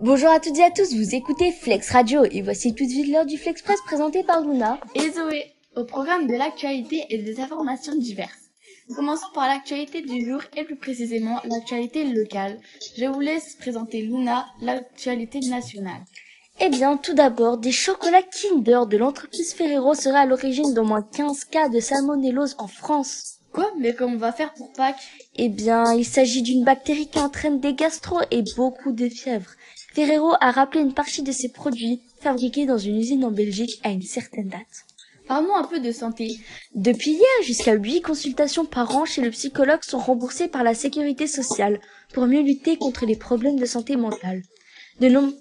Bonjour à toutes et à tous, vous écoutez Flex Radio et voici tout de suite l'heure du Flex Press présenté par Luna et Zoé, au programme de l'actualité et des informations diverses. Commençons par l'actualité du jour et plus précisément l'actualité locale. Je vous laisse présenter Luna, l'actualité nationale. Eh bien, tout d'abord, des chocolats Kinder de l'entreprise Ferrero seraient à l'origine d'au moins 15 cas de salmonellose en France. Quoi? Mais comment on va faire pour Pâques? Eh bien, il s'agit d'une bactérie qui entraîne des gastro et beaucoup de fièvres. Ferrero a rappelé une partie de ses produits fabriqués dans une usine en Belgique à une certaine date. Parlons un peu de santé. Depuis hier, jusqu'à 8 consultations par an chez le psychologue sont remboursées par la sécurité sociale pour mieux lutter contre les problèmes de santé mentale.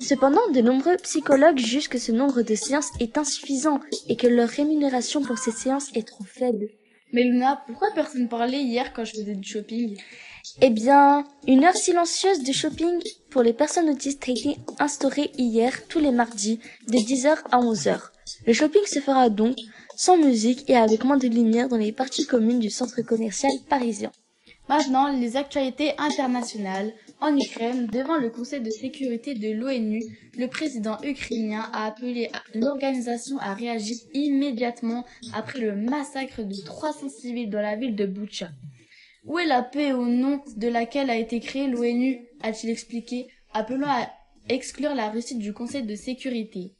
Cependant, de nombreux psychologues jugent que ce nombre de séances est insuffisant et que leur rémunération pour ces séances est trop faible. Mais Luna, pourquoi personne parlait hier quand je faisais du shopping? Eh bien, une heure silencieuse de shopping pour les personnes autistes a été instaurée hier tous les mardis de 10h à 11h. Le shopping se fera donc sans musique et avec moins de lumière dans les parties communes du centre commercial parisien. Maintenant, les actualités internationales. En Ukraine, devant le Conseil de sécurité de l'ONU, le président ukrainien a appelé l'organisation à réagir immédiatement après le massacre de 300 civils dans la ville de Bucha. Où est la paix au nom de laquelle a été créée l'ONU, a-t-il expliqué, appelant à exclure la Russie du Conseil de sécurité.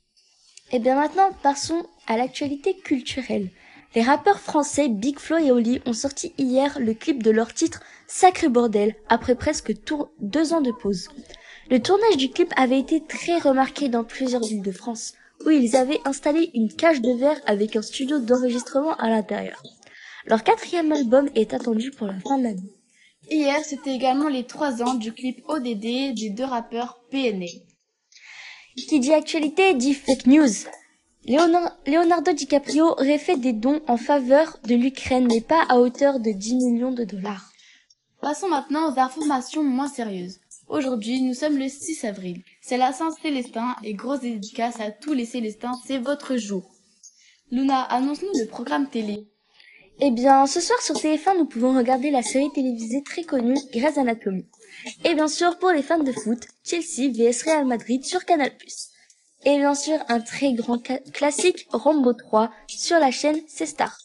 Et bien maintenant, passons à l'actualité culturelle. Les rappeurs français Big Flo et Oli ont sorti hier le clip de leur titre « Sacré Bordel » après presque 2 ans de pause. Le tournage du clip avait été très remarqué dans plusieurs villes de France, où ils avaient installé une cage de verre avec un studio d'enregistrement à l'intérieur. Leur 4e album est attendu pour la fin de l'année. Hier, c'était également les 3 ans du clip ODD des 2 rappeurs PNA. Qui dit actualité dit fake news. Leonardo DiCaprio aurait fait des dons en faveur de l'Ukraine, mais pas à hauteur de 10 millions de dollars. Passons maintenant aux informations moins sérieuses. Aujourd'hui, nous sommes le 6 avril. C'est la Saint-Célestin et grosse dédicace à tous les Célestins, c'est votre jour. Luna, annonce-nous le programme télé. Eh bien, ce soir sur TF1, nous pouvons regarder la série télévisée très connue Grey's Anatomy. Et bien sûr, pour les fans de foot, Chelsea vs Real Madrid sur Canal+. Et bien sûr, un très grand classique, Rambo 3, sur la chaîne C-Stars.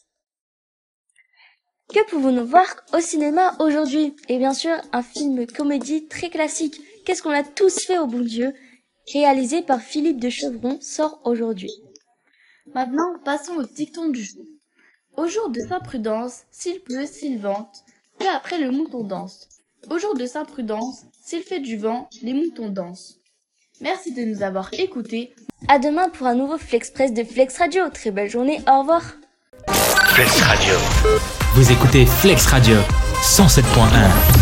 Que pouvons-nous voir au cinéma aujourd'hui? Et bien sûr, un film comédie très classique, Qu'est-ce qu'on a tous fait au bon Dieu, réalisé par Philippe de Chevron, sort aujourd'hui. Maintenant, passons au dicton du jour. Au jour de Saint-Prudence, s'il pleut, s'il vente, peu après le mouton danse. Au jour de Saint-Prudence, s'il fait du vent, les moutons dansent. Merci de nous avoir écoutés. À demain pour un nouveau Flex Press de Flex Radio. Très belle journée, au revoir. Flex Radio. Vous écoutez Flex Radio 107.1.